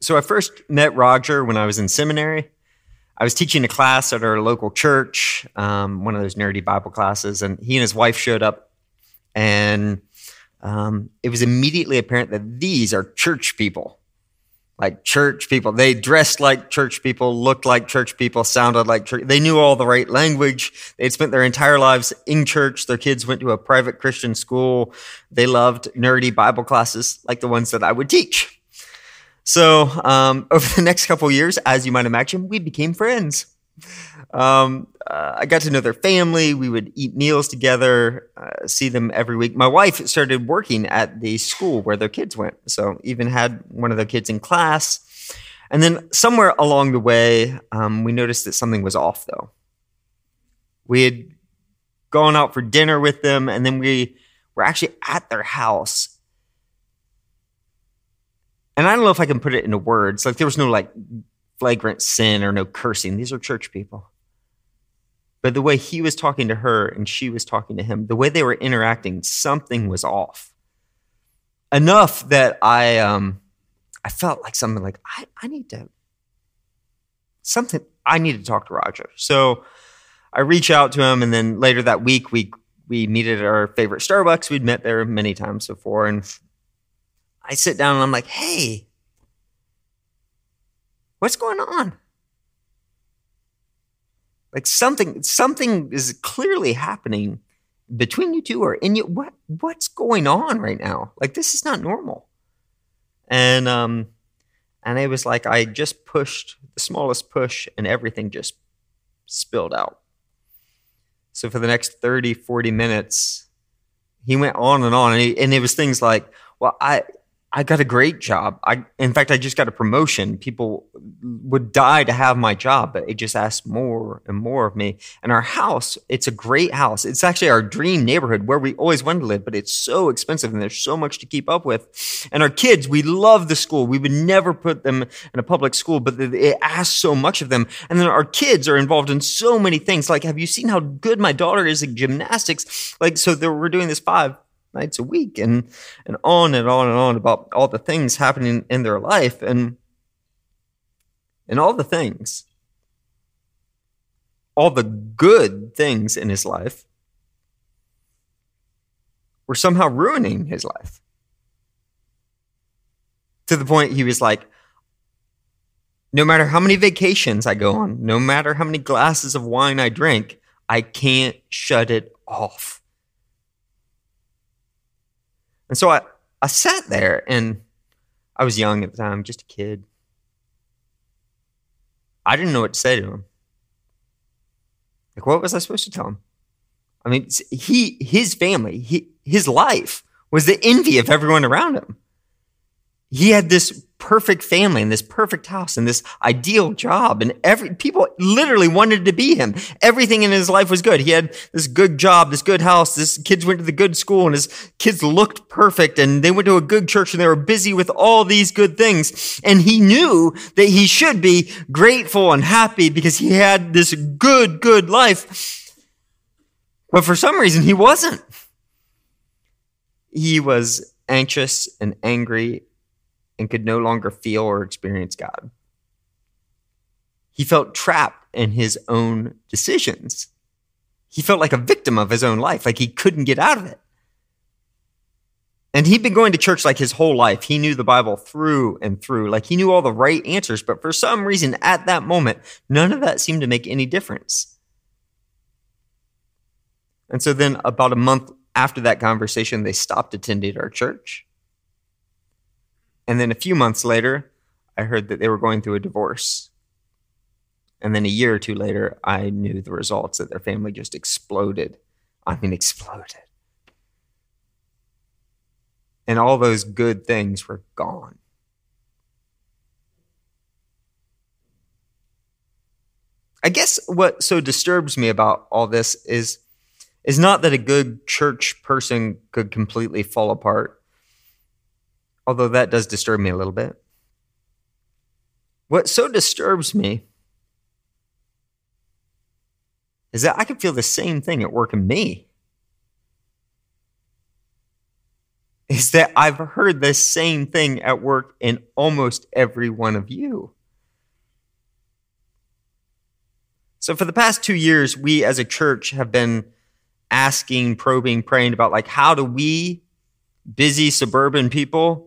So I first met Roger when I was in seminary. I was teaching a class at our local church, one of those nerdy Bible classes, and he and his wife showed up, and it was immediately apparent that these are church people, like church people. They dressed like church people, looked like church people, sounded like church. They knew all the right language. They'd spent their entire lives in church. Their kids went to a private Christian school. They loved nerdy Bible classes like the ones that I would teach. So over the next couple of years, as you might imagine, we became friends. I got to know their family. We would eat meals together, see them every week. My wife started working at the school where their kids went, so even had one of their kids in class. And then somewhere along the way, we noticed that something was off, though. We had gone out for dinner with them, and then we were actually at their house. And I don't know if I can put it into words. Like, there was no flagrant sin or no cursing. These are church people. But the way he was talking to her and she was talking to him, the way they were interacting, something was off. Enough that I felt like something like, I need to talk to Roger. So I reach out to him, and then later that week, we meet at our favorite Starbucks. We'd met there many times before, and I sit down and I'm like, hey, what's going on? Like, something is clearly happening between you two, or in you. What's going on right now? Like, this is not normal. And it was like I just pushed the smallest push, and everything just spilled out. So for the next 30, 40 minutes, he went on, and it was things like, well, I got a great job. In fact, I just got a promotion. People would die to have my job, but it just asked more and more of me. And our house, it's a great house. It's actually our dream neighborhood where we always wanted to live, but it's so expensive and there's so much to keep up with. And our kids, we love the school. We would never put them in a public school, but it asks so much of them. And then our kids are involved in so many things. Like, have you seen how good my daughter is at gymnastics? Like, so we're doing this 5 nights a week and on and on and on about all the things happening in their life and all the things, all the good things in his life were somehow ruining his life. To the point he was like, no matter how many vacations I go on, no matter how many glasses of wine I drink, I can't shut it off. And so I sat there, and I was young at the time, just a kid. I didn't know what to say to him. Like, what was I supposed to tell him? I mean, his family, his life was the envy of everyone around him. He had this perfect family and this perfect house and this ideal job, and people literally wanted to be him. Everything in his life was good. He had this good job, this good house, his kids went to the good school, and his kids looked perfect, and they went to a good church, and they were busy with all these good things. And he knew that he should be grateful and happy because he had this good life. But for some reason, he wasn't. He was anxious and angry and could no longer feel or experience God. He felt trapped in his own decisions. He felt like a victim of his own life, like he couldn't get out of it. And he'd been going to church like his whole life. He knew the Bible through and through, like he knew all the right answers, but for some reason at that moment, none of that seemed to make any difference. And so then about a month after that conversation, they stopped attending our church. And then a few months later, I heard that they were going through a divorce. And then a year or two later, I knew the results, that their family just exploded. I mean, exploded. And all those good things were gone. I guess what so disturbs me about all this is not that a good church person could completely fall apart, although that does disturb me a little bit. What so disturbs me is that I can feel the same thing at work in me. is that I've heard this same thing at work in almost every one of you. So for the past 2 years, we as a church have been asking, probing, praying about how do we, busy suburban people,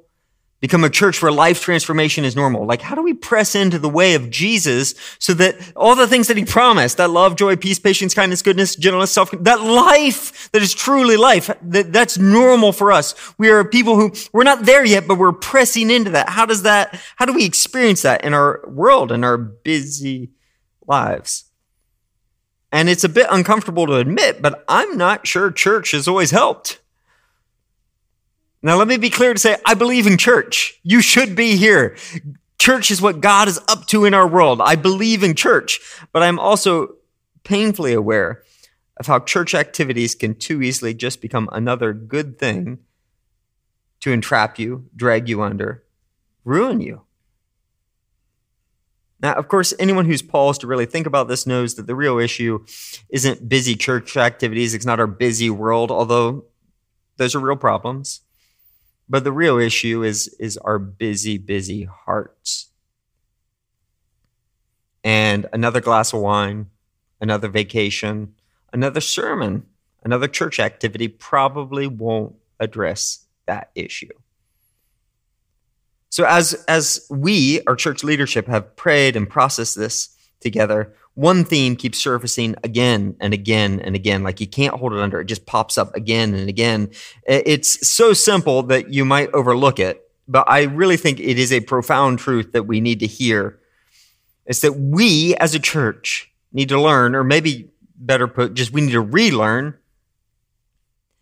become a church where life transformation is normal? How do we press into the way of Jesus so that all the things that he promised, that love, joy, peace, patience, kindness, goodness, gentleness, that life that is truly life, that's normal for us. We are people who, we're not there yet, but we're pressing into that. How do we experience that in our world, in our busy lives? And it's a bit uncomfortable to admit, but I'm not sure church has always helped. Now, let me be clear to say, I believe in church. You should be here. Church is what God is up to in our world. I believe in church, but I'm also painfully aware of how church activities can too easily just become another good thing to entrap you, drag you under, ruin you. Now, of course, anyone who's paused to really think about this knows that the real issue isn't busy church activities. It's not our busy world, although those are real problems. But the real issue is our busy, busy hearts. And another glass of wine, another vacation, another sermon, another church activity probably won't address that issue. So as we, our church leadership, have prayed and processed this together, one theme keeps surfacing again and again and again. You can't hold it under. It just pops up again and again. It's so simple that you might overlook it, but I really think it is a profound truth that we need to hear. It's that we as a church need to learn, or maybe better put, just we need to relearn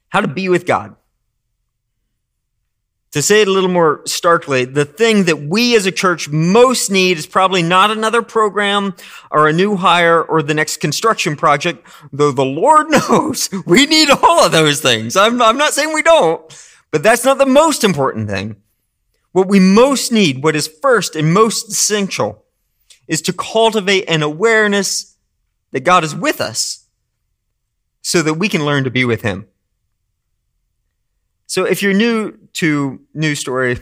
how to be with God. To say it a little more starkly, the thing that we as a church most need is probably not another program or a new hire or the next construction project, though the Lord knows we need all of those things. I'm not saying we don't, but that's not the most important thing. What we most need, what is first and most essential, is to cultivate an awareness that God is with us so that we can learn to be with him. So if you're new to New Story,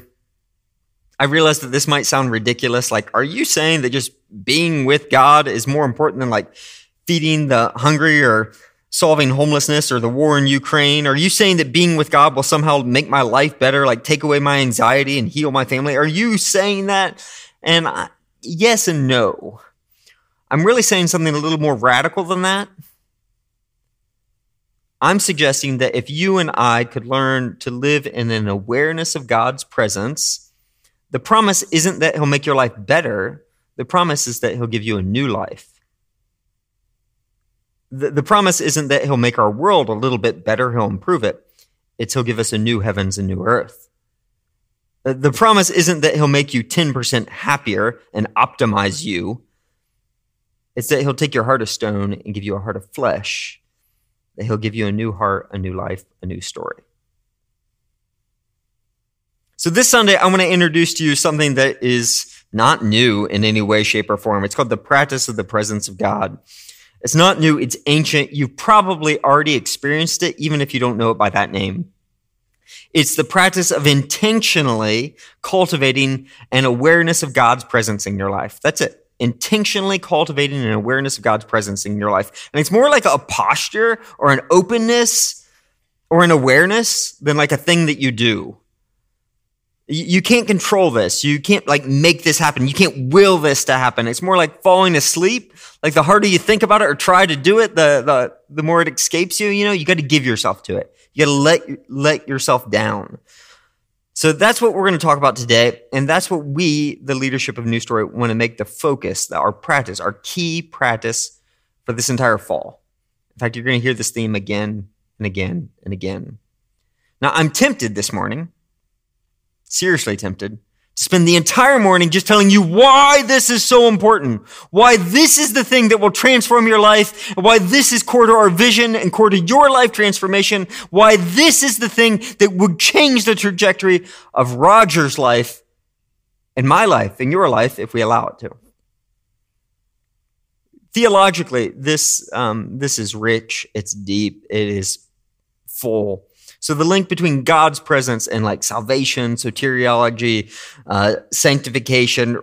I realize that this might sound ridiculous. Are you saying that just being with God is more important than feeding the hungry or solving homelessness or the war in Ukraine? Are you saying that being with God will somehow make my life better, take away my anxiety and heal my family? Are you saying that? And yes and no. I'm really saying something a little more radical than that. I'm suggesting that if you and I could learn to live in an awareness of God's presence, the promise isn't that he'll make your life better. The promise is that he'll give you a new life. The promise isn't that he'll make our world a little bit better, he'll improve it. It's he'll give us a new heavens and new earth. The promise isn't that he'll make you 10% happier and optimize you. It's that he'll take your heart of stone and give you a heart of flesh. That he'll give you a new heart, a new life, a new story. So this Sunday, I want to introduce to you something that is not new in any way, shape, or form. It's called the practice of the presence of God. It's not new, it's ancient. You've probably already experienced it, even if you don't know it by that name. It's the practice of intentionally cultivating an awareness of God's presence in your life. That's it. Intentionally cultivating an awareness of God's presence in your life. And it's more like a posture or an openness or an awareness than a thing that you do. You can't control this. You can't make this happen. You can't will this to happen. It's more like falling asleep. The harder you think about it or try to do it, the more it escapes you. You got to give yourself to it. You got to let yourself down. So that's what we're going to talk about today, and that's what we, the leadership of New Story, want to make the focus, our practice, our key practice for this entire fall. In fact, you're going to hear this theme again and again and again. Now, I'm tempted this morning, seriously tempted, to spend the entire morning just telling you why this is so important, why this is the thing that will transform your life, why this is core to our vision and core to your life transformation, why this is the thing that would change the trajectory of Roger's life and my life and your life if we allow it to. Theologically, this is rich, it's deep, it is full. So the link between God's presence and like salvation, soteriology, sanctification,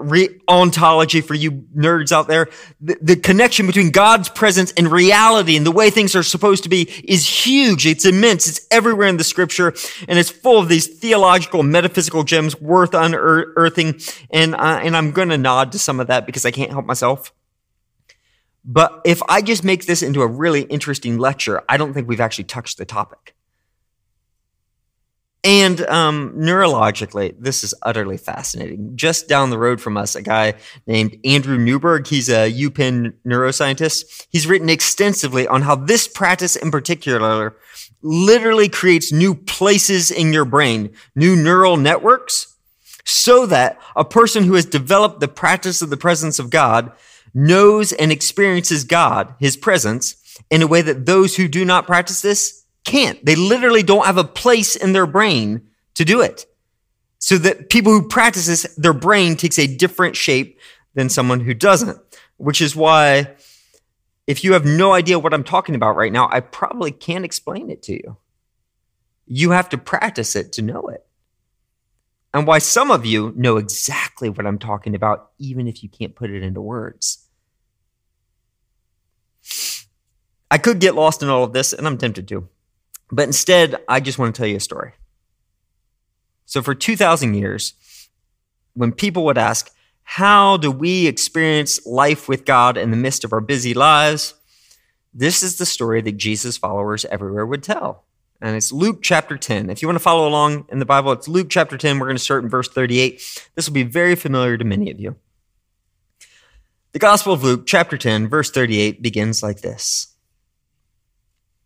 ontology for you nerds out there, the connection between God's presence and reality and the way things are supposed to be is huge. It's immense. It's everywhere in the scripture, and it's full of these theological, metaphysical gems worth unearthing. And I'm going to nod to some of that because I can't help myself. But if I just make this into a really interesting lecture, I don't think we've actually touched the topic. And neurologically, this is utterly fascinating. Just down the road from us, a guy named Andrew Newberg, he's a UPenn neuroscientist. He's written extensively on how this practice in particular literally creates new places in your brain, new neural networks, so that a person who has developed the practice of the presence of God knows and experiences God, his presence, in a way that those who do not practice this can't. They literally don't have a place in their brain to do it. So that people who practice this, their brain takes a different shape than someone who doesn't, which is why if you have no idea what I'm talking about right now, I probably can't explain it to you. You have to practice it to know it. And why some of you know exactly what I'm talking about, even if you can't put it into words. I could get lost in all of this, and I'm tempted to. But instead, I just want to tell you a story. So for 2,000 years, when people would ask, how do we experience life with God in the midst of our busy lives? This is the story that Jesus' followers everywhere would tell. And it's Luke chapter 10. If you want to follow along in the Bible, it's Luke chapter 10. We're going to start in verse 38. This will be very familiar to many of you. The Gospel of Luke chapter 10, verse 38 begins like this.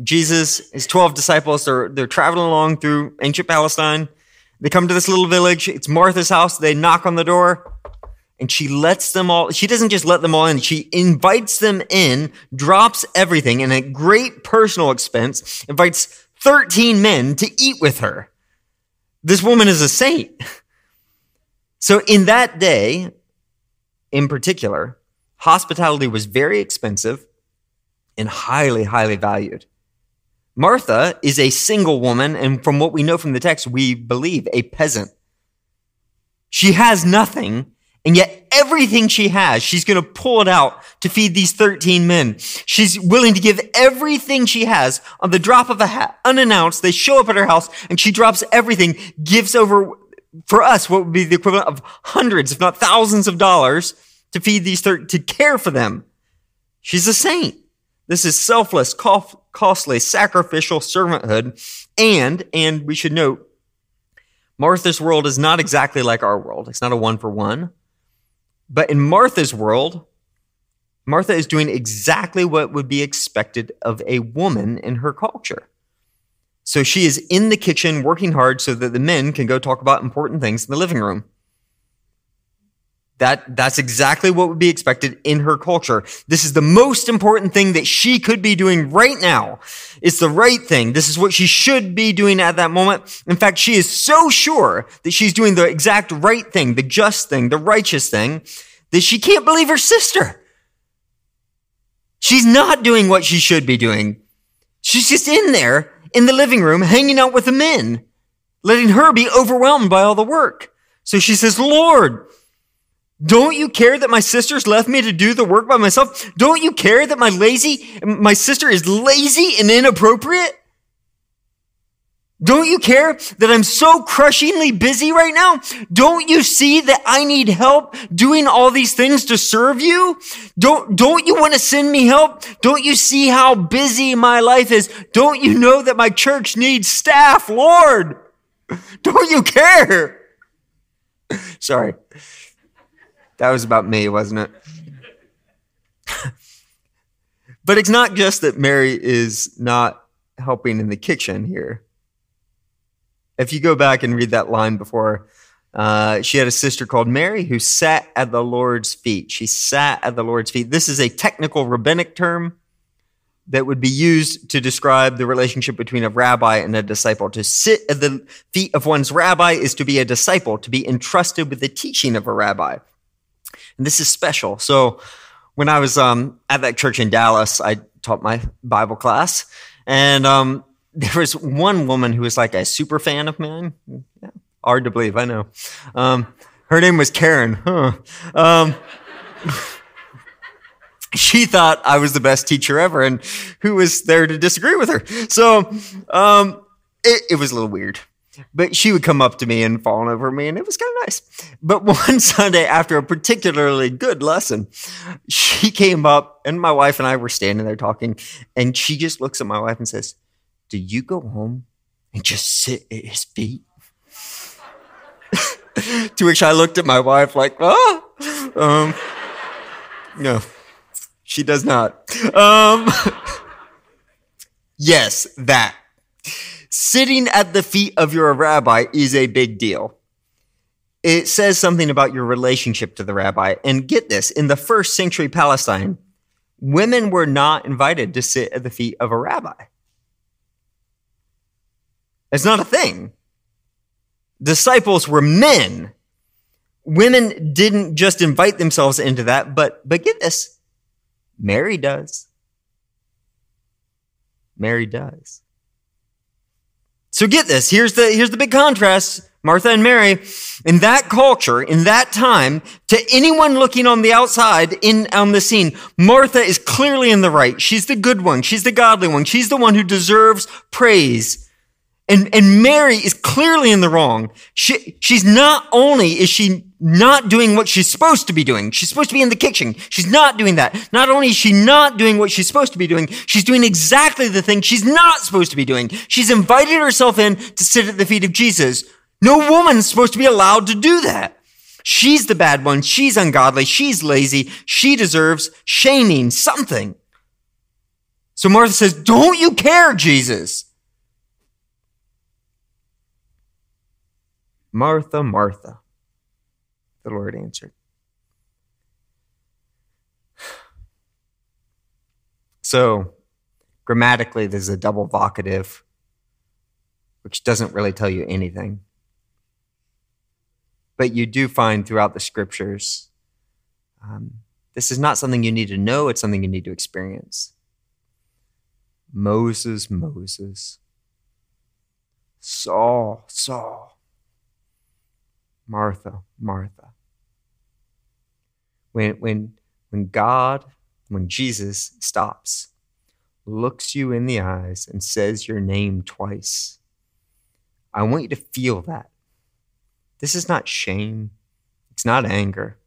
Jesus, his 12 disciples, they're traveling along through ancient Palestine. They come to this little village. It's Martha's house. They knock on the door. And she lets them all, she doesn't just let them all in, she invites them in, drops everything, and at great personal expense, invites 13 men to eat with her. This woman is a saint. So in that day, in particular, hospitality was very expensive and highly, highly valued. Martha is a single woman, and from what we know from the text, we believe a peasant. She has nothing. And yet everything she has, she's going to pull it out to feed these 13 men. She's willing to give everything she has on the drop of a hat, unannounced. They show up at her house and she drops everything, gives over for us what would be the equivalent of hundreds, if not thousands of dollars to feed these, to care for them. She's a saint. This is selfless, costly, sacrificial servanthood. And we should note, Martha's world is not exactly like our world. It's not a one for one. But in Martha's world, Martha is doing exactly what would be expected of a woman in her culture. So she is in the kitchen working hard so that the men can go talk about important things in the living room. That's exactly what would be expected in her culture. This is the most important thing that she could be doing right now. It's the right thing. This is what she should be doing at that moment. In fact, she is so sure that she's doing the exact right thing, the just thing, the righteous thing, that she can't believe her sister. She's not doing what she should be doing. She's just in there in the living room, hanging out with the men, letting her be overwhelmed by all the work. So she says, Lord, don't you care that my sister's left me to do the work by myself? Don't you care that my sister is lazy and inappropriate? Don't you care that I'm so crushingly busy right now? Don't you see that I need help doing all these things to serve you? Don't you want to send me help? Don't you see how busy my life is? Don't you know that my church needs staff, Lord? Don't you care? Sorry. That was about me, wasn't it? But it's not just that Mary is not helping in the kitchen here. If you go back and read that line before, she had a sister called Mary who sat at the Lord's feet. She sat at the Lord's feet. This is a technical rabbinic term that would be used to describe the relationship between a rabbi and a disciple. To sit at the feet of one's rabbi is to be a disciple, to be entrusted with the teaching of a rabbi. And this is special. So when I was at that church in Dallas, I taught my Bible class, and there was one woman who was like a super fan of mine. Yeah, hard to believe, I know. Her name was Karen. She thought I was the best teacher ever, and who was there to disagree with her? So it was a little weird. But she would come up to me and fall over me, and it was kind of nice. But one Sunday, after a particularly good lesson, she came up, and my wife and I were standing there talking, and she just looks at my wife and says, "Do you go home and just sit at his feet?" To which I looked at my wife like, no, she does not. Yes, that. Sitting at the feet of your rabbi is a big deal. It says something about your relationship to the rabbi. And get this, in the first century Palestine, women were not invited to sit at the feet of a rabbi. It's not a thing. Disciples were men. Women didn't just invite themselves into that, but get this, Mary does. Mary does. So get this, here's the big contrast, Martha and Mary. In that culture, in that time, to anyone looking on the outside, on the scene, Martha is clearly in the right. She's the good one. She's the godly one. She's the one who deserves praise. And Mary is clearly in the wrong. She's not only is she not doing what she's supposed to be doing. She's supposed to be in the kitchen. She's not doing that. Not only is she not doing what she's supposed to be doing, she's doing exactly the thing she's not supposed to be doing. She's invited herself in to sit at the feet of Jesus. No woman's supposed to be allowed to do that. She's the bad one. She's ungodly. She's lazy. She deserves shaming, something. So Martha says, "Don't you care, Jesus?" "Martha, Martha," the Lord answered. So, grammatically, there's a double vocative, which doesn't really tell you anything. But you do find throughout the scriptures, this is not something you need to know, it's something you need to experience. Moses, Moses. Saul, Saul. Martha, Martha. When Jesus stops, looks you in the eyes and says your name twice, I want you to feel that. This is not shame. It's not anger.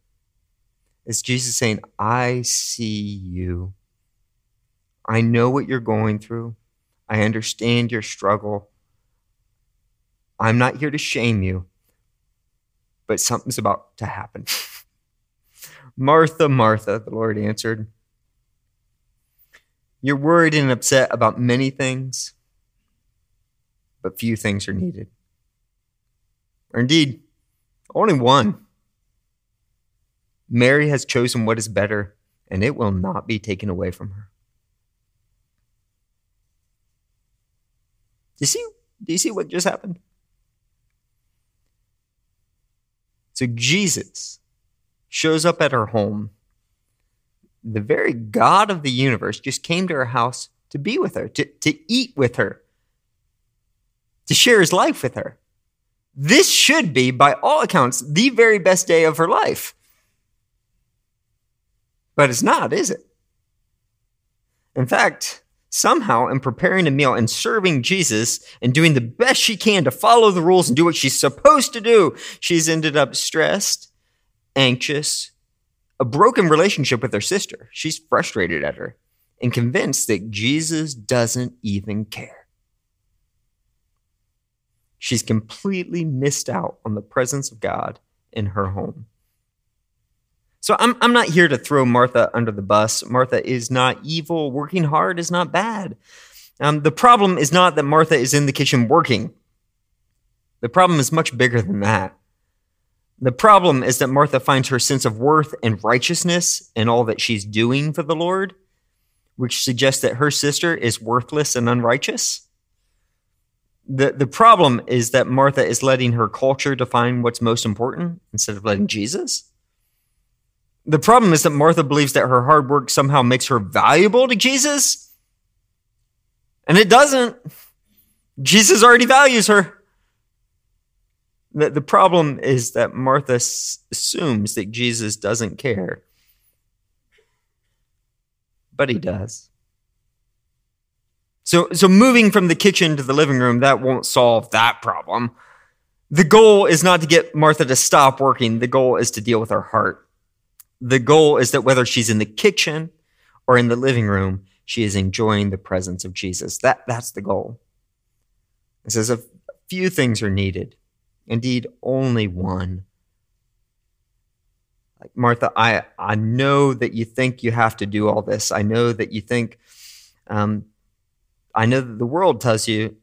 It's Jesus saying, I see you. I know what you're going through. I understand your struggle. I'm not here to shame you. But something's about to happen. Martha, Martha, the Lord answered. You're worried and upset about many things, but few things are needed. Or indeed, only one. Mary has chosen what is better, and it will not be taken away from her. Do you see what just happened? So Jesus shows up at her home. The very God of the universe just came to her house to be with her, to eat with her, to share his life with her. This should be, by all accounts, the very best day of her life. But it's not, is it? In fact, somehow in preparing a meal and serving Jesus and doing the best she can to follow the rules and do what she's supposed to do, she's ended up stressed, anxious, a broken relationship with her sister. She's frustrated at her and convinced that Jesus doesn't even care. She's completely missed out on the presence of God in her home. So I'm not here to throw Martha under the bus. Martha is not evil. Working hard is not bad. The problem is not that Martha is in the kitchen working. The problem is much bigger than that. The problem is that Martha finds her sense of worth and righteousness in all that she's doing for the Lord, which suggests that her sister is worthless and unrighteous. The problem is that Martha is letting her culture define what's most important instead of letting Jesus. The problem is that Martha believes that her hard work somehow makes her valuable to Jesus, and it doesn't. Jesus already values her. The problem is that Martha assumes that Jesus doesn't care, but he does. So moving from the kitchen to the living room, that won't solve that problem. The goal is not to get Martha to stop working. The goal is to deal with her heart. The goal is that whether she's in the kitchen or in the living room, she is enjoying the presence of Jesus. That's the goal. It says a few things are needed. Indeed, only one. Like, Martha, I know that you think you have to do all this. I know that you think, I know that the world tells you,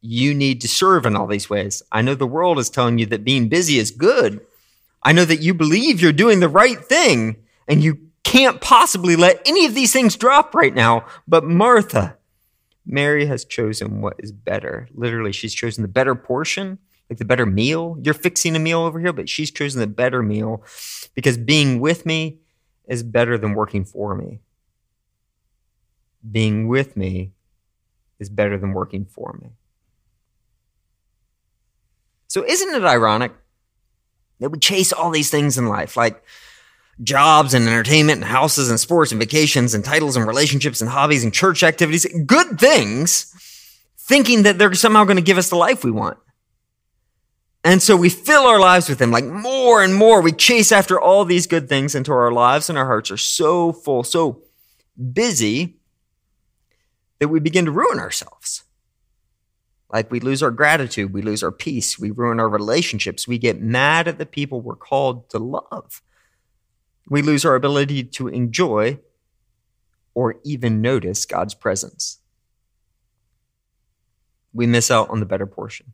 you need to serve in all these ways. I know the world is telling you that being busy is good. I know that you believe you're doing the right thing, and you can't possibly let any of these things drop right now. But Martha, Mary has chosen what is better. Literally, she's chosen the better portion, like the better meal. You're fixing a meal over here, but she's chosen the better meal because being with me is better than working for me. Being with me is better than working for me. So isn't it ironic that we chase all these things in life, like jobs and entertainment and houses and sports and vacations and titles and relationships and hobbies and church activities, good things, thinking that they're somehow going to give us the life we want. And so we fill our lives with them, like more and more. We chase after all these good things until our lives and our hearts are so full, so busy, that we begin to ruin ourselves. Like, we lose our gratitude, we lose our peace, we ruin our relationships, we get mad at the people we're called to love. We lose our ability to enjoy or even notice God's presence. We miss out on the better portion.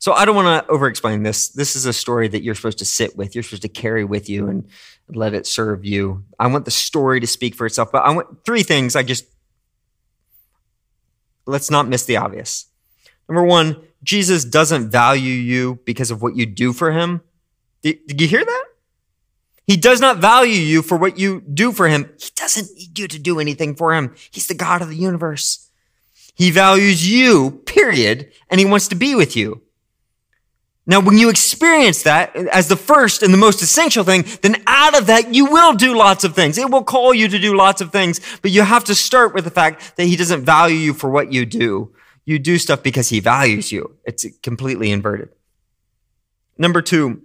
So I don't want to overexplain this. This is a story that you're supposed to sit with. You're supposed to carry with you and let it serve you. I want the story to speak for itself, but I want three things. Let's not miss the obvious. Number one, Jesus doesn't value you because of what you do for him. Did you hear that? He does not value you for what you do for him. He doesn't need you to do anything for him. He's the God of the universe. He values you, period, and he wants to be with you. Now, when you experience that as the first and the most essential thing, then out of that, you will do lots of things. It will call you to do lots of things, but you have to start with the fact that he doesn't value you for what you do. You do stuff because he values you. It's completely inverted. Number two,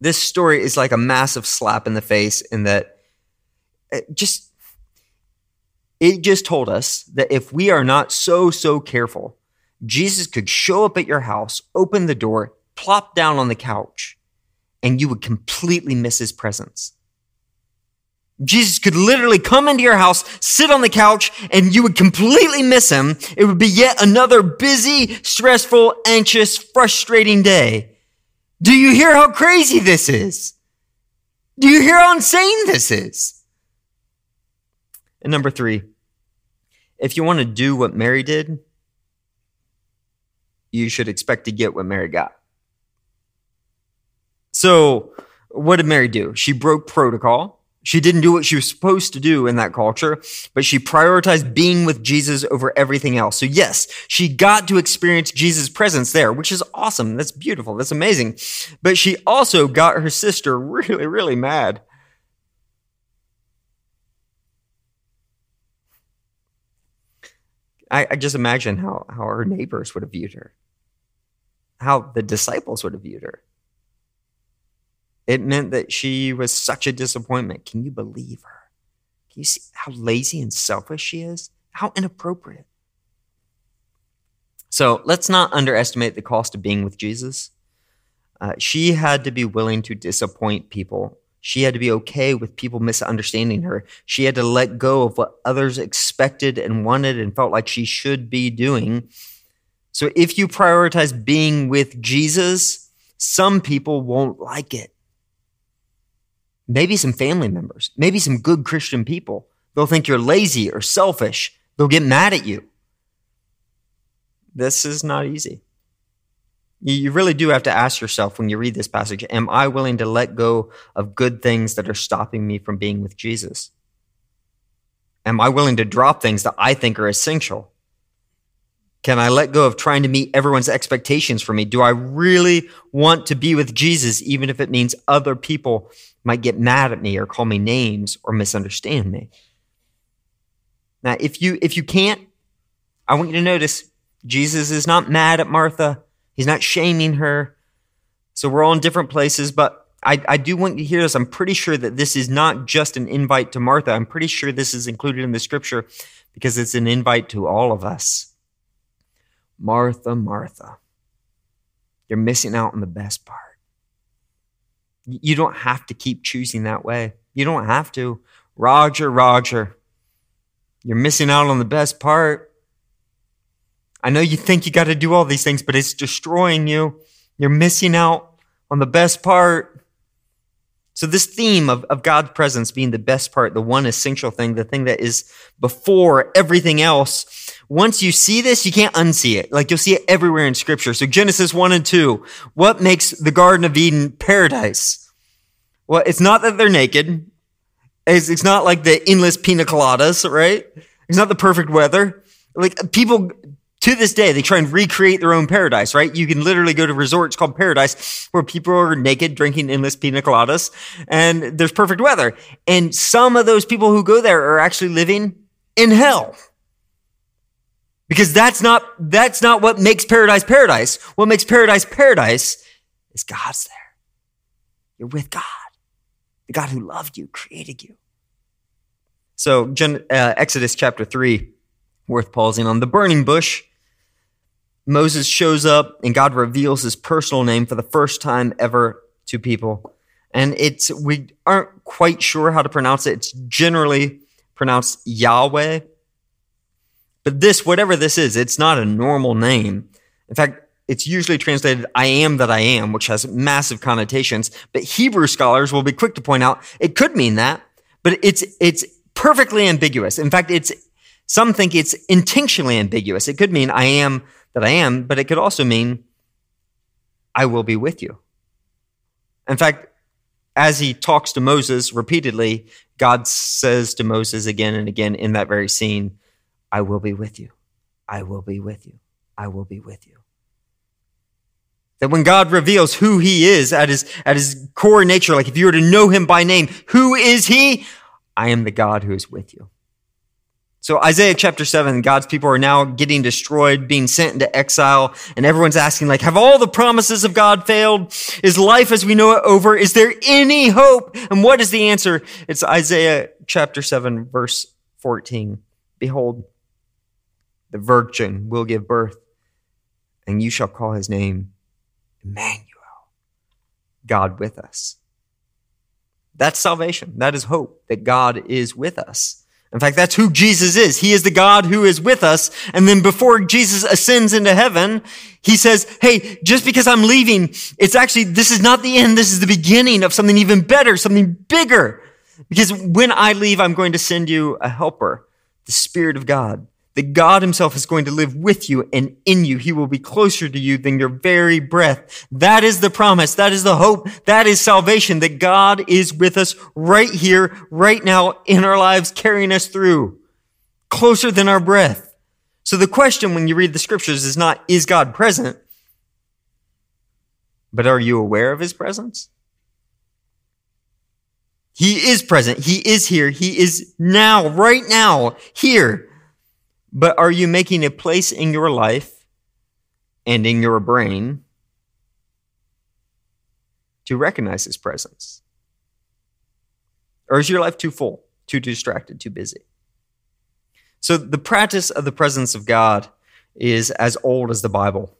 this story is like a massive slap in the face in that it just told us that if we are not so careful, Jesus could show up at your house, open the door, plop down on the couch, and you would completely miss his presence. Jesus could literally come into your house, sit on the couch, and you would completely miss him. It would be yet another busy, stressful, anxious, frustrating day. Do you hear how crazy this is? Do you hear how insane this is? And number three, if you want to do what Mary did, you should expect to get what Mary got. So what did Mary do? She broke protocol. She didn't do what she was supposed to do in that culture, but she prioritized being with Jesus over everything else. So yes, she got to experience Jesus' presence there, which is awesome. That's beautiful. That's amazing. But she also got her sister really, really mad. I just imagine how her neighbors would have viewed her, how the disciples would have viewed her. It meant that she was such a disappointment. Can you believe her? Can you see how lazy and selfish she is? How inappropriate. So let's not underestimate the cost of being with Jesus. She had to be willing to disappoint people. She had to be okay with people misunderstanding her. She had to let go of what others expected and wanted and felt like she should be doing So if you prioritize being with Jesus, some people won't like it. Maybe some family members, maybe some good Christian people. They'll think you're lazy or selfish. They'll get mad at you. This is not easy. You really do have to ask yourself when you read this passage, am I willing to let go of good things that are stopping me from being with Jesus? Am I willing to drop things that I think are essential? Can I let go of trying to meet everyone's expectations for me? Do I really want to be with Jesus, even if it means other people might get mad at me or call me names or misunderstand me? Now, if you can't, I want you to notice Jesus is not mad at Martha. He's not shaming her. So we're all in different places, but I do want you to hear this. I'm pretty sure that this is not just an invite to Martha. I'm pretty sure this is included in the scripture because it's an invite to all of us. Martha, Martha, you're missing out on the best part. You don't have to keep choosing that way. You don't have to. Roger, Roger, you're missing out on the best part. I know you think you got to do all these things, but it's destroying you. You're missing out on the best part. So this theme of God's presence being the best part, the one essential thing, the thing that is before everything else, once you see this, you can't unsee it. Like you'll see it everywhere in Scripture. So Genesis 1 and 2, what makes the Garden of Eden paradise? Well, it's not that they're naked. It's not like the endless pina coladas, right? It's not the perfect weather. Like people... to this day, they try and recreate their own paradise, right? You can literally go to resorts called Paradise where people are naked drinking endless pina coladas and there's perfect weather. And some of those people who go there are actually living in hell because that's not what makes paradise paradise. What makes paradise paradise is God's there. You're with God, the God who loved you, created you. So Exodus chapter 3, worth pausing on. The burning bush. Moses shows up and God reveals his personal name for the first time ever to people. And we aren't quite sure how to pronounce it. It's generally pronounced Yahweh. But this, whatever this is, it's not a normal name. In fact, it's usually translated, I am that I am, which has massive connotations. But Hebrew scholars will be quick to point out, it could mean that, but it's perfectly ambiguous. In fact, some think it's intentionally ambiguous. It could mean I am that I am, but it could also mean I will be with you. In fact, as he talks to Moses repeatedly, God says to Moses again and again in that very scene, I will be with you. I will be with you. I will be with you. That when God reveals who he is at his core nature, like if you were to know him by name, who is he? I am the God who is with you. So Isaiah chapter 7, God's people are now getting destroyed, being sent into exile, and everyone's asking, like, have all the promises of God failed? Is life as we know it over? Is there any hope? And what is the answer? It's Isaiah chapter 7, verse 14. Behold, the virgin will give birth, and you shall call his name Emmanuel, God with us. That's salvation. That is hope, that God is with us. In fact, that's who Jesus is. He is the God who is with us. And then before Jesus ascends into heaven, he says, hey, just because I'm leaving, this is not the end. This is the beginning of something even better, something bigger. Because when I leave, I'm going to send you a helper, the Spirit of God. That God himself is going to live with you and in you. He will be closer to you than your very breath. That is the promise. That is the hope. That is salvation, that God is with us right here, right now in our lives, carrying us through, closer than our breath. So the question when you read the scriptures is not, is God present? But are you aware of his presence? He is present. He is here. He is now, right now, here. But are you making a place in your life and in your brain to recognize his presence? Or is your life too full, too distracted, too busy? So the practice of the presence of God is as old as the Bible.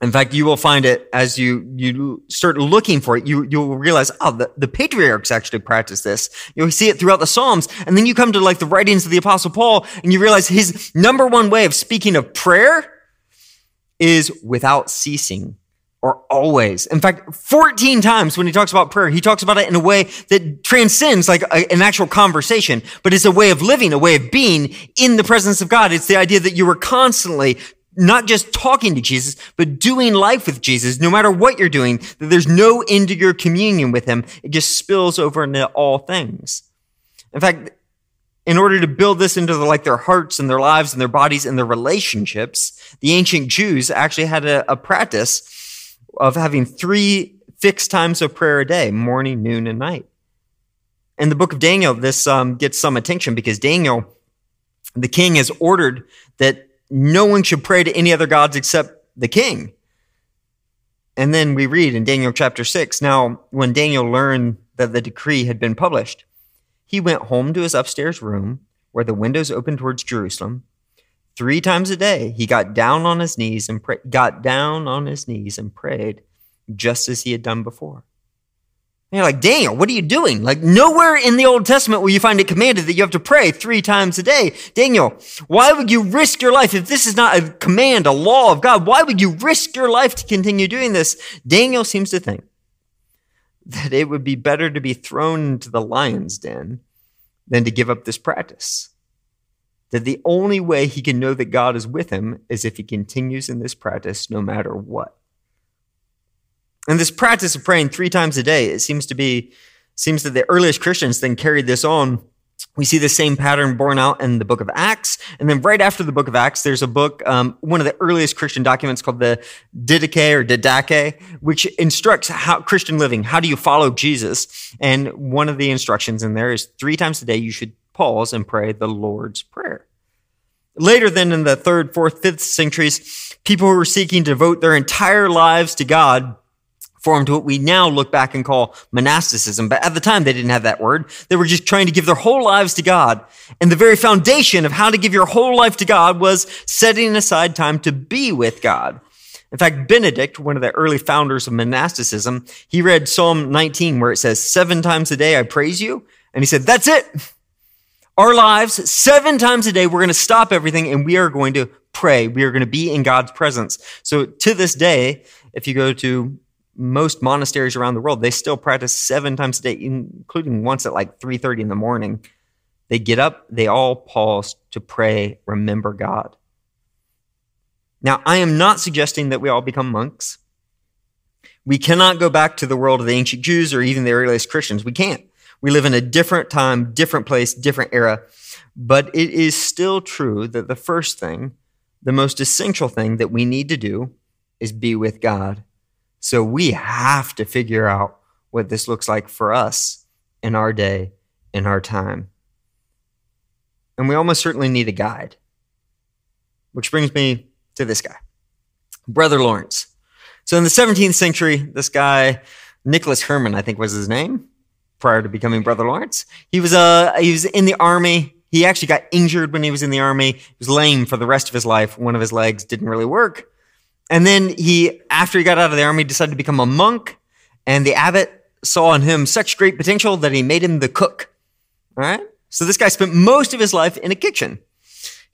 In fact, you will find it as you start looking for it. You'll realize, the patriarchs actually practiced this. You'll see it throughout the Psalms. And then you come to like the writings of the Apostle Paul and you realize his number one way of speaking of prayer is without ceasing or always. In fact, 14 times when he talks about prayer, he talks about it in a way that transcends like an actual conversation, but it's a way of living, a way of being in the presence of God. It's the idea that you are constantly not just talking to Jesus, but doing life with Jesus, no matter what you're doing, that there's no end to your communion with him. It just spills over into all things. In fact, in order to build this into their hearts and their lives and their bodies and their relationships, the ancient Jews actually had a practice of having 3 fixed times of prayer a day, morning, noon, and night. In the book of Daniel, this gets some attention because Daniel, the king, has ordered that no one should pray to any other gods except the king. And then we read in Daniel chapter 6, now when Daniel learned that the decree had been published, he went home to his upstairs room where the windows opened towards Jerusalem. 3 times a day, he got down on his knees and prayed just as he had done before. And you're like, Daniel, what are you doing? Like, nowhere in the Old Testament will you find it commanded that you have to pray 3 times a day. Daniel, why would you risk your life? If this is not a command, a law of God, why would you risk your life to continue doing this? Daniel seems to think that it would be better to be thrown into the lion's den than to give up this practice. That the only way he can know that God is with him is if he continues in this practice no matter what. And this practice of praying 3 times a day, it seems that the earliest Christians then carried this on. We see the same pattern borne out in the book of Acts. And then right after the book of Acts, there's a book, one of the earliest Christian documents called the Didache, which instructs how Christian living, how do you follow Jesus? And one of the instructions in there is 3 times a day, you should pause and pray the Lord's Prayer. Later then in the 3rd, 4th, 5th centuries, people who were seeking to devote their entire lives to God formed what we now look back and call monasticism. But at the time, they didn't have that word. They were just trying to give their whole lives to God. And the very foundation of how to give your whole life to God was setting aside time to be with God. In fact, Benedict, one of the early founders of monasticism, he read Psalm 19 where it says, 7 times a day I praise you. And he said, that's it. Our lives, 7 times a day, we're going to stop everything and we are going to pray. We are going to be in God's presence. So to this day, if you go to most monasteries around the world, they still practice 7 times a day, including once at 3:30 in the morning. They get up, they all pause to pray, remember God. Now, I am not suggesting that we all become monks. We cannot go back to the world of the ancient Jews or even the earliest Christians. We can't. We live in a different time, different place, different era. But it is still true that the first thing, the most essential thing that we need to do is be with God. So we have to figure out what this looks like for us in our day, in our time. And we almost certainly need a guide. Which brings me to this guy, Brother Lawrence. So in the 17th century, this guy, Nicholas Herman, I think was his name, prior to becoming Brother Lawrence, he was in the army. He actually got injured when he was in the army. He was lame for the rest of his life. One of his legs didn't really work. And then he, after he got out of the army, decided to become a monk, and the abbot saw in him such great potential that he made him the cook. All right? So this guy spent most of his life in a kitchen.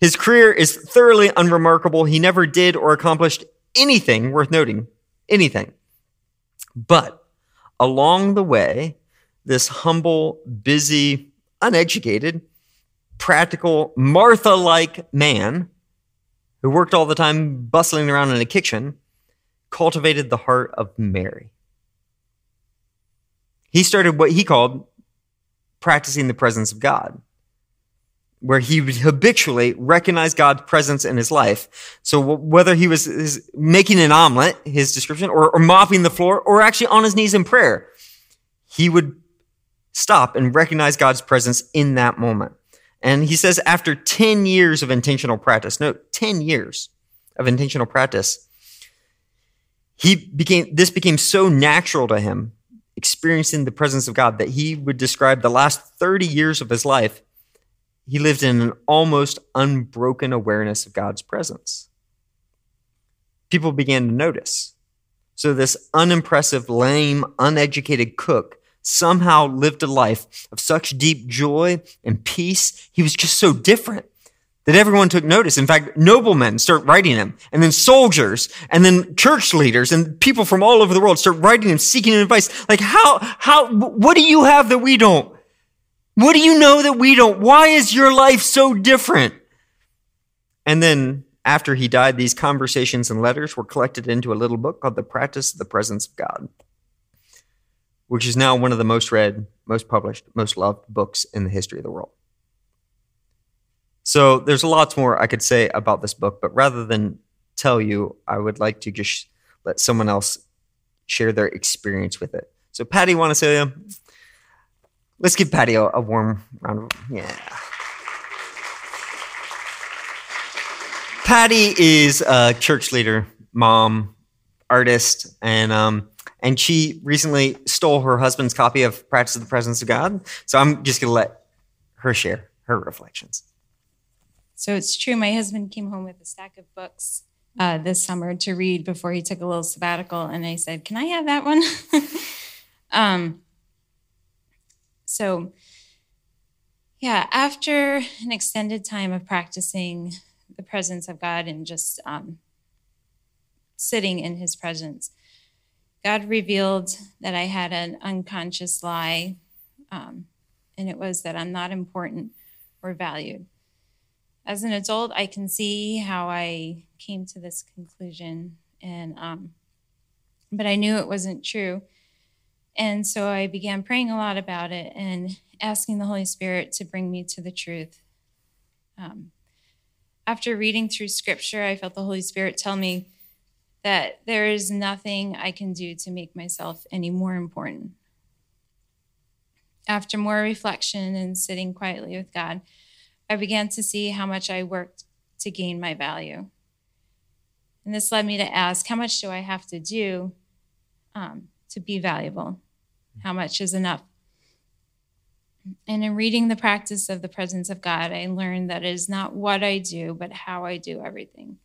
His career is thoroughly unremarkable. He never did or accomplished anything worth noting, anything. But along the way, this humble, busy, uneducated, practical, Martha-like man who worked all the time bustling around in a kitchen, cultivated the heart of Mary. He started what he called practicing the presence of God, where he would habitually recognize God's presence in his life. So whether he was making an omelet, his description, or mopping the floor, or actually on his knees in prayer, he would stop and recognize God's presence in that moment. And he says after 10 years of intentional practice, 10 years of intentional practice, this became so natural to him, experiencing the presence of God, that he would describe the last 30 years of his life, he lived in an almost unbroken awareness of God's presence. People began to notice. So this unimpressive, lame, uneducated cook somehow lived a life of such deep joy and peace. He was just so different that everyone took notice. In fact, noblemen start writing him, and then soldiers, and then church leaders, and people from all over the world start writing him, seeking advice. Like, what do you have that we don't? What do you know that we don't? Why is your life so different? And then after he died, these conversations and letters were collected into a little book called The Practice of the Presence of God, which is now one of the most read, most published, most loved books in the history of the world. So there's lots more I could say about this book, but rather than tell you, I would like to just let someone else share their experience with it. So Patty, want to say, let's give Patty a warm round of applause. Yeah. Patty is a church leader, mom, artist, and she recently stole her husband's copy of Practice of the Presence of God. So I'm just going to let her share her reflections. So it's true. My husband came home with a stack of books this summer to read before he took a little sabbatical. And I said, can I have that one? After an extended time of practicing the presence of God and just sitting in his presence, God revealed that I had an unconscious lie, and it was that I'm not important or valued. As an adult, I can see how I came to this conclusion, and but I knew it wasn't true. And so I began praying a lot about it and asking the Holy Spirit to bring me to the truth. After reading through Scripture, I felt the Holy Spirit tell me that there is nothing I can do to make myself any more important. After more reflection and sitting quietly with God, I began to see how much I worked to gain my value. And this led me to ask, how much do I have to do to be valuable? How much is enough? And in reading The Practice of the Presence of God, I learned that it is not what I do, but how I do everything.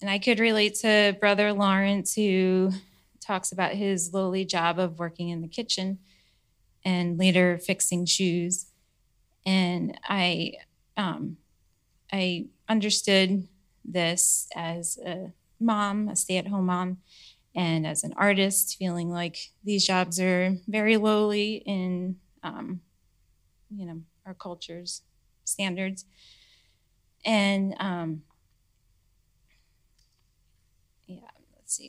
And I could relate to Brother Lawrence, who talks about his lowly job of working in the kitchen and later fixing shoes. And I understood this as a mom, a stay-at-home mom, and as an artist, feeling like these jobs are very lowly in, our culture's standards. And I'm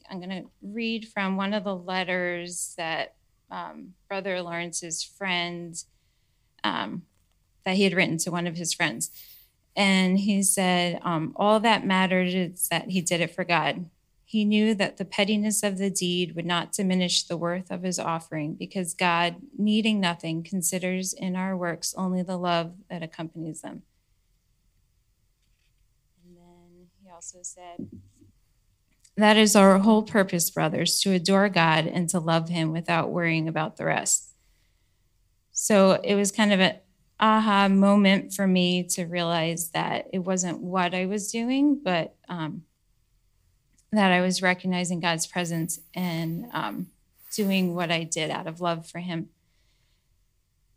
going to read from one of the letters that Brother Lawrence's friend that he had written to one of his friends. And he said, all that mattered is that he did it for God. He knew that the pettiness of the deed would not diminish the worth of his offering, because God, needing nothing, considers in our works only the love that accompanies them. And then he also said, that is our whole purpose, brothers, to adore God and to love him without worrying about the rest. So it was kind of an aha moment for me to realize that it wasn't what I was doing, but that I was recognizing God's presence and doing what I did out of love for him.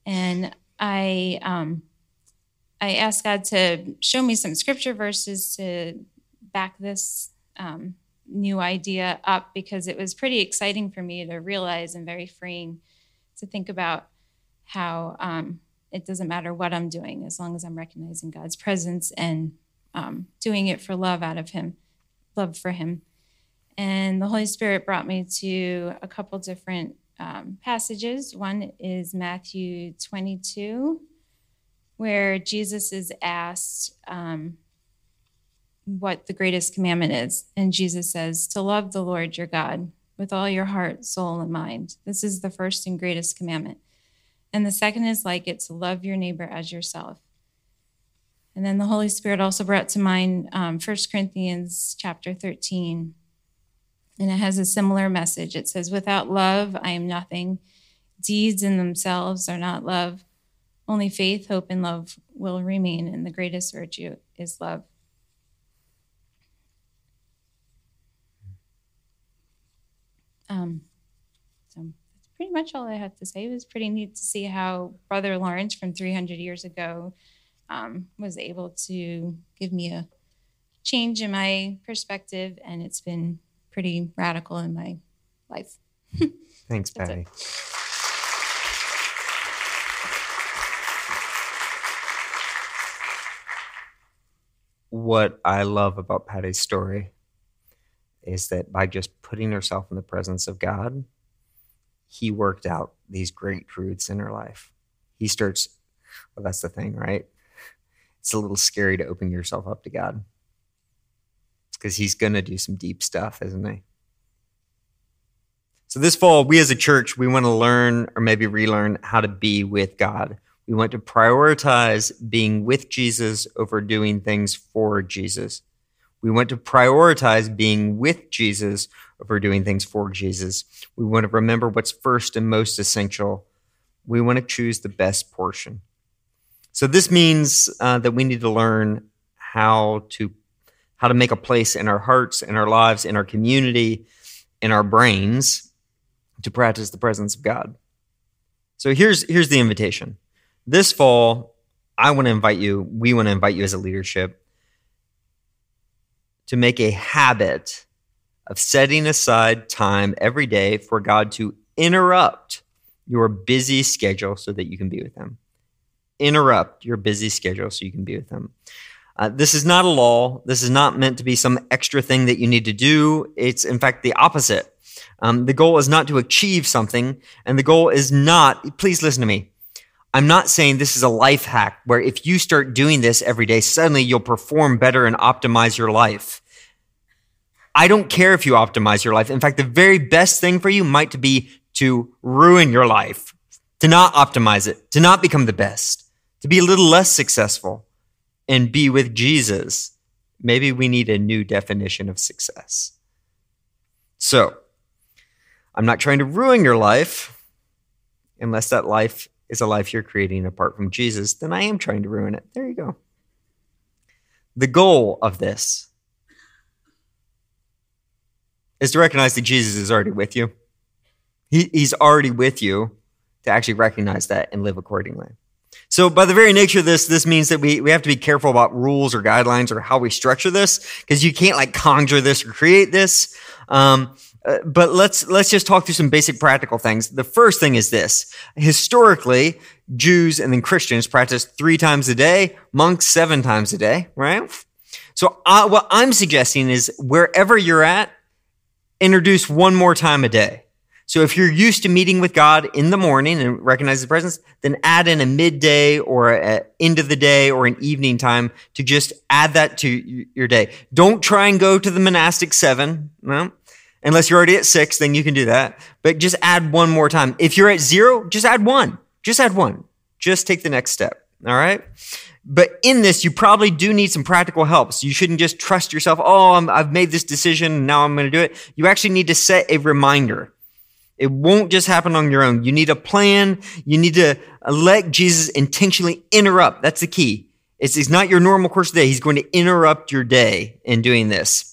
And I asked God to show me some scripture verses to back this new idea up, because it was pretty exciting for me to realize and very freeing to think about how it doesn't matter what I'm doing, as long as I'm recognizing God's presence and doing it for love out of him, love for him. And the Holy Spirit brought me to a couple different passages. One is Matthew 22, where Jesus is asked what the greatest commandment is. And Jesus says, to love the Lord your God with all your heart, soul, and mind. This is the first and greatest commandment. And the second is like it, to love your neighbor as yourself. And then the Holy Spirit also brought to mind 1 Corinthians chapter 13. And it has a similar message. It says, without love, I am nothing. Deeds in themselves are not love. Only faith, hope, and love will remain. And the greatest virtue is love. Pretty much all I have to say. It was pretty neat to see how Brother Lawrence from 300 years ago was able to give me a change in my perspective, and it's been pretty radical in my life. Thanks, Patty. It. What I love about Patty's story is that by just putting herself in the presence of God, he worked out these great truths in her life. He starts, well, that's the thing, right? It's a little scary to open yourself up to God because he's going to do some deep stuff, isn't he? So this fall, we as a church, we want to learn or maybe relearn how to be with God. We want to prioritize being with Jesus over doing things for Jesus. We want to prioritize being with Jesus over doing things for Jesus. We want to remember what's first and most essential. We want to choose the best portion. So this means that we need to learn how to make a place in our hearts, in our lives, in our community, in our brains to practice the presence of God. So here's the invitation. This fall, we want to invite you as a leadership to make a habit of setting aside time every day for God to interrupt your busy schedule so that you can be with him. Interrupt your busy schedule so you can be with him. This is not a law. This is not meant to be some extra thing that you need to do. It's, in fact, the opposite. The goal is not to achieve something, and the goal is not, please listen to me, I'm not saying this is a life hack where if you start doing this every day, suddenly you'll perform better and optimize your life. I don't care if you optimize your life. In fact, the very best thing for you might be to ruin your life, to not optimize it, to not become the best, to be a little less successful and be with Jesus. Maybe we need a new definition of success. So I'm not trying to ruin your life unless that life is a life you're creating apart from Jesus, then I am trying to ruin it. There you go. The goal of this is to recognize that Jesus is already with you. He's already with you, to actually recognize that and live accordingly. So by the very nature of this means that we have to be careful about rules or guidelines or how we structure this, because you can't like conjure this or create this. But let's just talk through some basic practical things. The first thing is this. Historically, Jews and then Christians practiced 3 times a day, monks 7 times a day, right? So what I'm suggesting is wherever you're at, introduce one more time a day. So if you're used to meeting with God in the morning and recognize his presence, then add in a midday or an end of the day or an evening time to just add that to your day. Don't try and go to the monastic 7, no? Unless you're already at 6, then you can do that. But just add one more time. If you're at 0, just add 1. Just add 1. Just take the next step, all right? But in this, you probably do need some practical help. So you shouldn't just trust yourself, I've made this decision, now I'm going to do it. You actually need to set a reminder. It won't just happen on your own. You need a plan. You need to let Jesus intentionally interrupt. That's the key. It's not your normal course of the day. He's going to interrupt your day in doing this.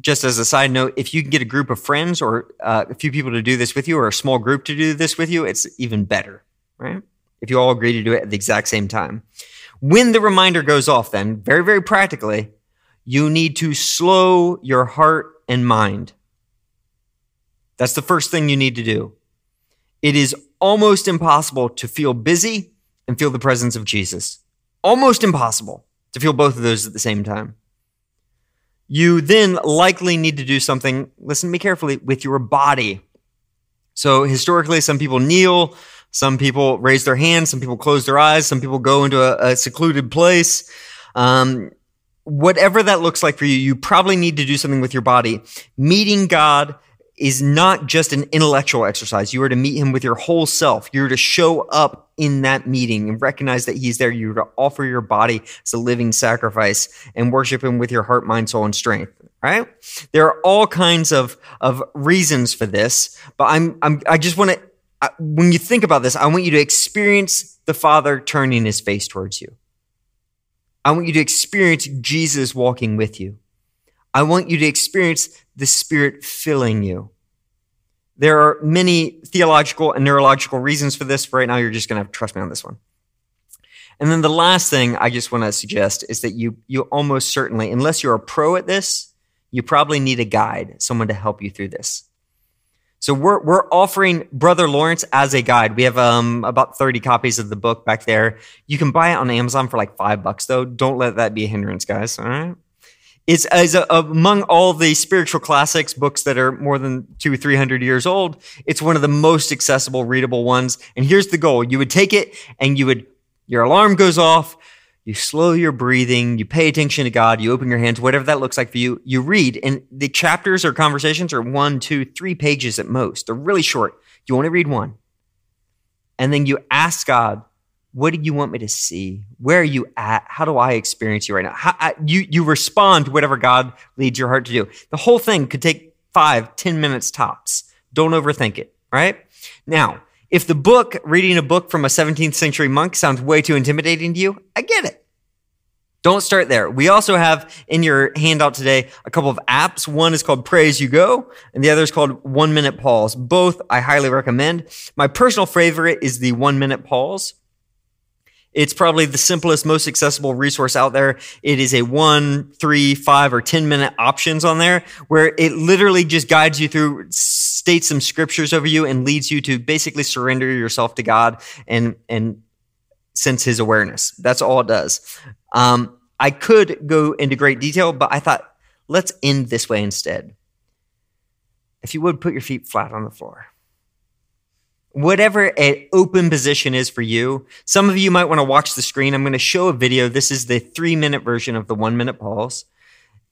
Just as a side note, if you can get a group of friends or a few people to do this with you or a small group to do this with you, it's even better, right? If you all agree to do it at the exact same time. When the reminder goes off then, very, very practically, you need to slow your heart and mind. That's the first thing you need to do. It is almost impossible to feel busy and feel the presence of Jesus. Almost impossible to feel both of those at the same time. You then likely need to do something, listen to me carefully, with your body. So historically, some people kneel, some people raise their hands, some people close their eyes, some people go into a secluded place. Whatever that looks like for you, you probably need to do something with your body. Meeting God is not just an intellectual exercise. You are to meet him with your whole self. You're to show up in that meeting and recognize that he's there. You're to offer your body as a living sacrifice and worship him with your heart, mind, soul, and strength, right? There are all kinds of reasons for this, but I just want to, when you think about this, I want you to experience the Father turning his face towards you. I want you to experience Jesus walking with you. I want you to experience the Spirit filling you. There are many theological and neurological reasons for this. Right now, you're just going to have to trust me on this one. And then the last thing I just want to suggest is that you almost certainly, unless you're a pro at this, you probably need a guide, someone to help you through this. So we're offering Brother Lawrence as a guide. We have about 30 copies of the book back there. You can buy it on Amazon for like $5 though. Don't let that be a hindrance, guys. All right. It's among all the spiritual classics books that are more than 200-300 years old. It's one of the most accessible, readable ones. And here's the goal. You would take it and your alarm goes off. You slow your breathing, you pay attention to God, you open your hands, whatever that looks like for you, you read. And the chapters or conversations are 1, 2, 3 pages at most. They're really short. You only read one. And then you ask God, what do you want me to see? Where are you at? How do I experience you right now? You respond to whatever God leads your heart to do. The whole thing could take 5-10 minutes tops. Don't overthink it, right? Now, if the book, reading a book from a 17th century monk sounds way too intimidating to you, I get it. Don't start there. We also have in your handout today a couple of apps. One is called Pray As You Go, and the other is called 1 Minute Pause. Both I highly recommend. My personal favorite is the 1 Minute Pause. It's probably the simplest, most accessible resource out there. It is a 1, 3, 5, or 10 minute options on there where it literally just guides you through, states some scriptures over you and leads you to basically surrender yourself to God and sense his awareness. That's all it does. I could go into great detail, but I thought, let's end this way instead. If you would, put your feet flat on the floor. Whatever an open position is for you, some of you might want to watch the screen. I'm going to show a video. This is the 3-minute version of the 1 minute pause.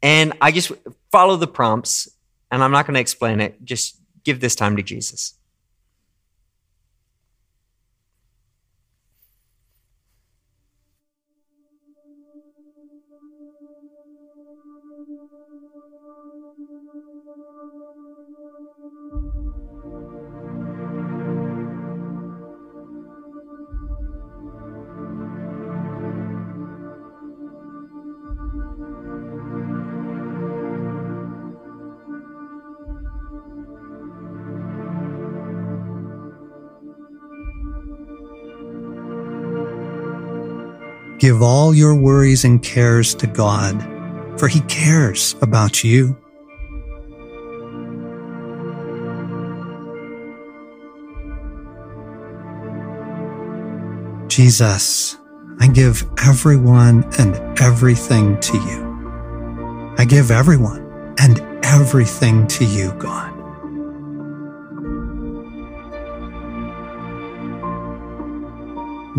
And I just follow the prompts, and I'm not going to explain it. Just give this time to Jesus. Give all your worries and cares to God, for he cares about you. Jesus, I give everyone and everything to you. I give everyone and everything to you, God.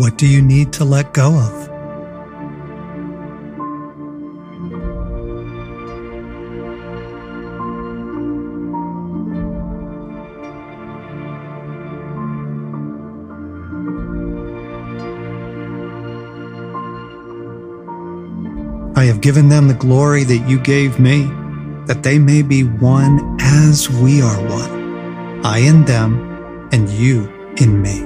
What do you need to let go of? I have given them the glory that you gave me, that they may be one as we are one, I in them and you in me.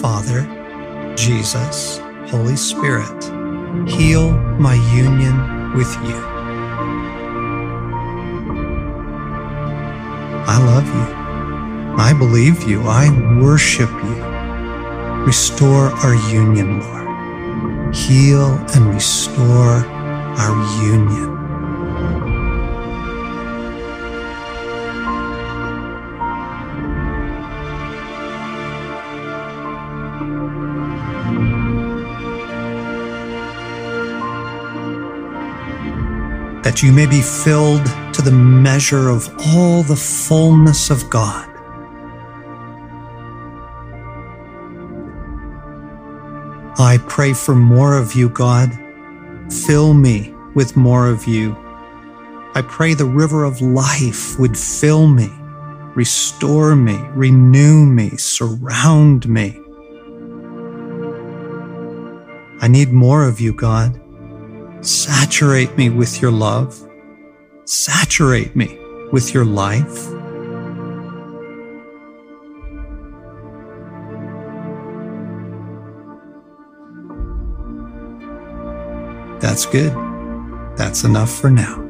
Father, Jesus, Holy Spirit, heal my union with you. I love you. I believe you. I worship you. Restore our union, Lord. Heal and restore our union. That you may be filled to the measure of all the fullness of God. I pray for more of you, God. Fill me with more of you. I pray the river of life would fill me, restore me, renew me, surround me. I need more of you, God. Saturate me with your love. Saturate me with your life. That's good. That's enough for now.